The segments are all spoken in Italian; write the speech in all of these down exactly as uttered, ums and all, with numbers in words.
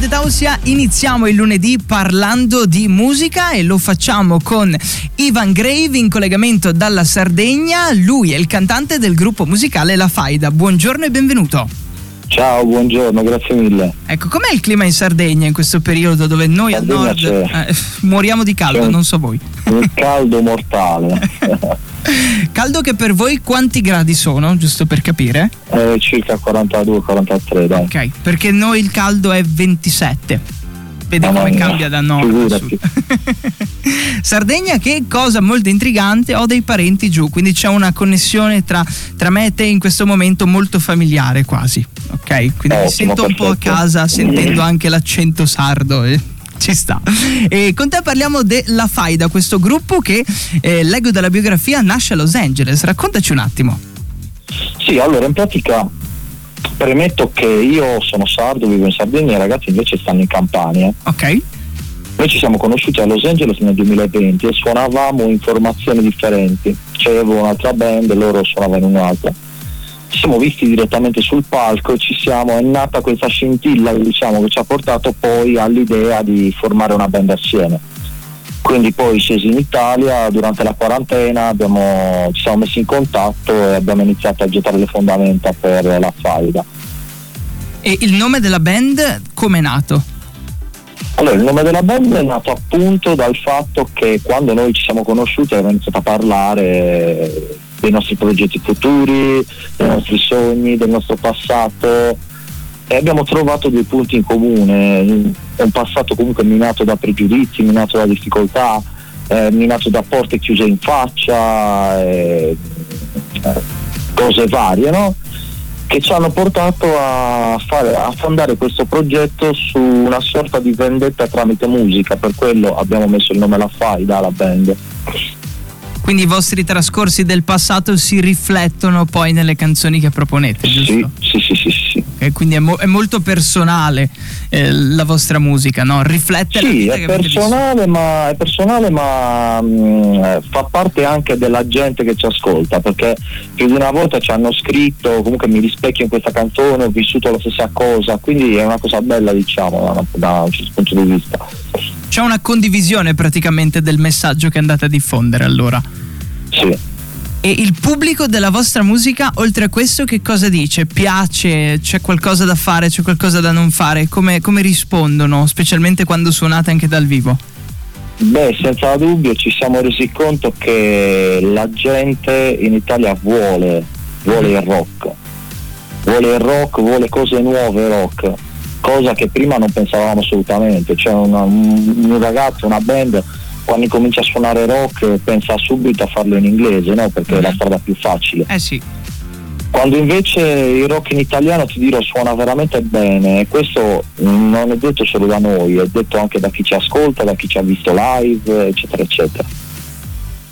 Radio Tausia iniziamo il lunedì parlando di musica e lo facciamo con Ivan Greiv in collegamento dalla Sardegna. Lui è il cantante del gruppo musicale La Faida. Buongiorno e benvenuto. Ciao, buongiorno, grazie mille. Ecco, com'è il clima in Sardegna in questo periodo dove noi al nord eh, moriamo di caldo, c'è, non so voi. Un caldo mortale. Caldo che per voi quanti gradi sono, giusto per capire? Eh, circa quarantadue quarantatré, dai. Ok, perché noi il caldo è ventisette. Vedi no, come no, cambia da nord. Sardegna, che cosa molto intrigante, ho dei parenti giù, quindi c'è una connessione tra, tra me e te in questo momento molto familiare quasi. Ok, quindi eh, mi sento un perfetto. po' a casa sentendo anche l'accento sardo. Eh. Ci sta. E con te parliamo della Faida, questo gruppo che eh, leggo dalla biografia nasce a Los Angeles. Raccontaci un attimo. Sì, allora in pratica premetto che io sono sardo, vivo in Sardegna e i ragazzi invece stanno in Campania. Ok. Noi ci siamo conosciuti a Los Angeles nel duemilaventi e suonavamo in formazioni differenti. Cioè io avevo un'altra band e loro suonavano in un'altra. Ci siamo visti direttamente sul palco e ci siamo, è nata questa scintilla, diciamo, che ci ha portato poi all'idea di formare una band assieme. Quindi poi scesi in Italia durante la quarantena, abbiamo, ci siamo messi in contatto e abbiamo iniziato a gettare le fondamenta per La Faida. E il nome della band come è nato? Allora, il nome della band è nato appunto dal fatto che quando noi ci siamo conosciuti abbiamo iniziato a parlare dei nostri progetti futuri, dei nostri sogni, del nostro passato e abbiamo trovato dei punti in comune, un passato comunque minato da pregiudizi, minato da difficoltà, eh, minato da porte chiuse in faccia, eh, cose varie, no? Che ci hanno portato a, fare, a fondare questo progetto su una sorta di vendetta tramite musica, per quello abbiamo messo il nome La Faida, la band. Quindi i vostri trascorsi del passato si riflettono poi nelle canzoni che proponete, giusto? Sì, sì, sì, sì, sì. E quindi è, mo- è molto personale eh, la vostra musica, no? Riflette sì, la vita è che personale, ma, è personale, ma mh, fa parte anche della gente che ci ascolta, perché più di una volta ci hanno scritto, comunque mi rispecchio in questa canzone, ho vissuto la stessa cosa, quindi è una cosa bella, diciamo, da, da un certo punto di vista. C'è una condivisione praticamente del messaggio che andate a diffondere, allora. Sì. E il pubblico della vostra musica, oltre a questo, che cosa dice? Piace? C'è qualcosa da fare? C'è qualcosa da non fare? Come, come rispondono, specialmente quando suonate anche dal vivo? Beh, senza dubbio ci siamo resi conto che la gente in Italia vuole, vuole il rock, vuole il rock, vuole cose nuove rock. Cosa che prima non pensavamo assolutamente, cioè una, un ragazzo, una band quando incomincia a suonare rock pensa subito a farlo in inglese, no? Perché è la strada più facile. Eh sì. Quando invece il rock in italiano, ti dirò, suona veramente bene, e questo non è detto solo da noi, è detto anche da chi ci ascolta, da chi ci ha visto live, eccetera eccetera.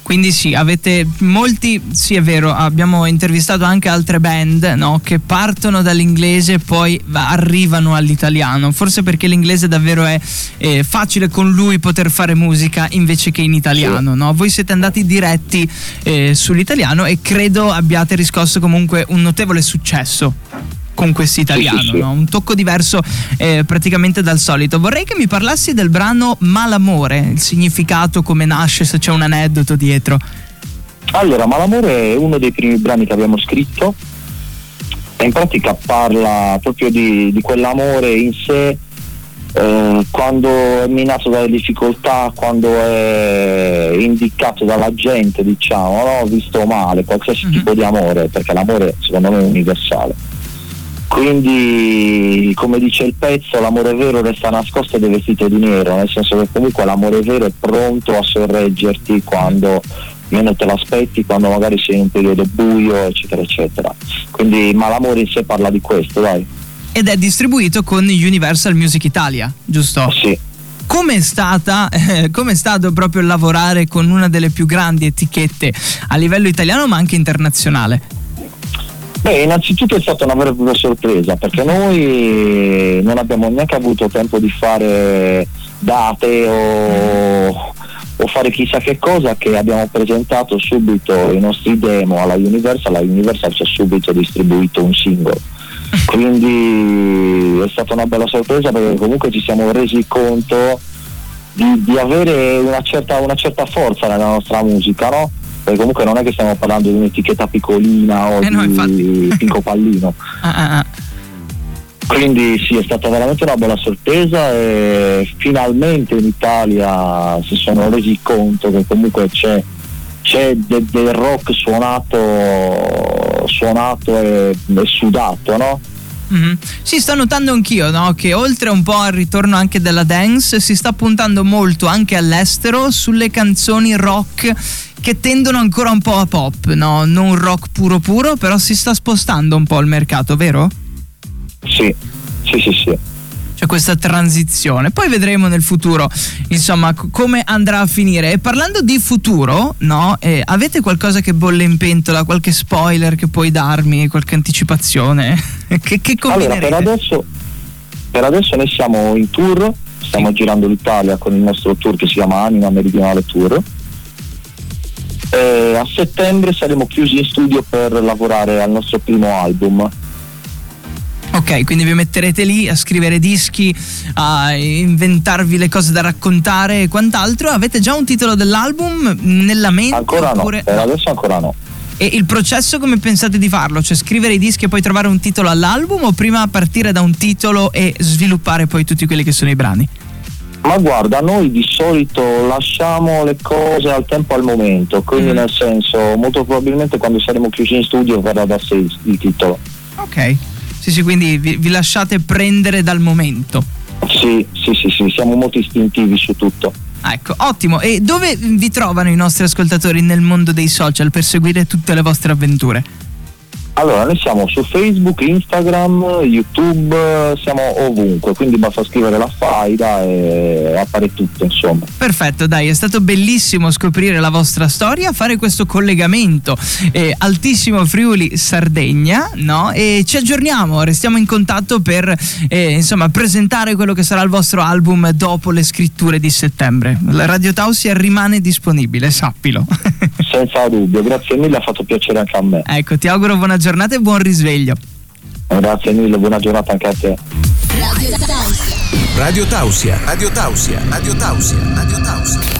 Quindi sì, avete molti, sì è vero, abbiamo intervistato anche altre band, no, che partono dall'inglese e poi arrivano all'italiano, forse perché l'inglese davvero è eh, facile con lui poter fare musica invece che in italiano, no? Voi siete andati diretti eh, sull'italiano e credo abbiate riscosso comunque un notevole successo con questo italiano, sì, sì, sì. No? Un tocco diverso eh, praticamente dal solito. Vorrei che mi parlassi del brano Malamore, il significato, come nasce, se c'è un aneddoto dietro. Allora, Malamore è uno dei primi brani che abbiamo scritto e in pratica parla proprio di, di quell'amore in sé eh, quando è minato dalle difficoltà, quando è indicato dalla gente, diciamo, no? Visto male, qualsiasi mm-hmm. tipo di amore, perché l'amore secondo me è universale. Quindi, come dice il pezzo, l'amore vero resta nascosto ed è vestito di nero, nel senso che comunque l'amore vero è pronto a sorreggerti quando meno te l'aspetti, quando magari sei in un periodo buio, eccetera eccetera. Quindi Malamore in sé parla di questo, dai. Ed è distribuito con Universal Music Italia, giusto? Sì. Com'è stata, eh, com'è stato proprio lavorare con una delle più grandi etichette a livello italiano ma anche internazionale? Beh, innanzitutto è stata una vera e propria sorpresa, perché noi non abbiamo neanche avuto tempo di fare date o, o fare chissà che cosa, che abbiamo presentato subito i nostri demo alla Universal, la Universal ci ha subito distribuito un singolo, quindi è stata una bella sorpresa, perché comunque ci siamo resi conto di, di avere una certa, una certa forza nella nostra musica, no? Perché comunque non è che stiamo parlando di un'etichetta piccolina o eh no, di picco pallino. ah, ah. Quindi sì, è stata veramente una bella sorpresa, e finalmente in Italia si sono resi conto che comunque c'è, c'è del de rock suonato suonato e, e sudato, no? Mm-hmm. Sì, sto notando anch'io, no? Che oltre un po' al ritorno anche della dance, si sta puntando molto anche all'estero sulle canzoni rock che tendono ancora un po' a pop, no? Non rock puro puro, però si sta spostando un po' il mercato, vero? Sì, sì, sì, sì. C'è questa transizione. Poi vedremo nel futuro, insomma, come andrà a finire. E parlando di futuro, no? Eh, avete qualcosa che bolle in pentola? Qualche spoiler che puoi darmi? Qualche anticipazione? che che combinerete? Allora, per adesso, per adesso noi siamo in tour, stiamo sì. girando l'Italia con il nostro tour che si chiama Anima Meridionale Tour. E a settembre saremo chiusi in studio per lavorare al nostro primo album. Ok, quindi vi metterete lì a scrivere dischi, a inventarvi le cose da raccontare e quant'altro. Avete già un titolo dell'album nella mente? Ancora oppure... no, per adesso ancora no. E il processo come pensate di farlo? Cioè scrivere i dischi e poi trovare un titolo all'album, o prima partire da un titolo e sviluppare poi tutti quelli che sono i brani? Ma guarda, noi di solito lasciamo le cose al tempo, al momento, quindi mm. nel senso, molto probabilmente quando saremo chiusi in studio verrà da sé il titolo. Ok. Sì, sì, quindi vi, vi lasciate prendere dal momento. Sì, sì, sì, sì, siamo molto istintivi su tutto. Ah, ecco, ottimo. E dove vi trovano i nostri ascoltatori nel mondo dei social per seguire tutte le vostre avventure? Allora, noi siamo su Facebook, Instagram, YouTube, siamo ovunque, quindi basta scrivere La Faida e appare tutto, insomma. Perfetto, dai, è stato bellissimo scoprire la vostra storia, fare questo collegamento eh, altissimo Friuli Sardegna, no? E ci aggiorniamo, restiamo in contatto per eh, insomma presentare quello che sarà il vostro album dopo le scritture di settembre. La Radio Tausia rimane disponibile, sappilo. Senza dubbio, grazie mille, ha fatto piacere anche a me. Ecco, ti auguro buona giornata e buon risveglio. Grazie mille, buona giornata anche a te. Radio Tausia. Radio Tausia. Radio Tausia. Radio Tausia. Radio Tausia.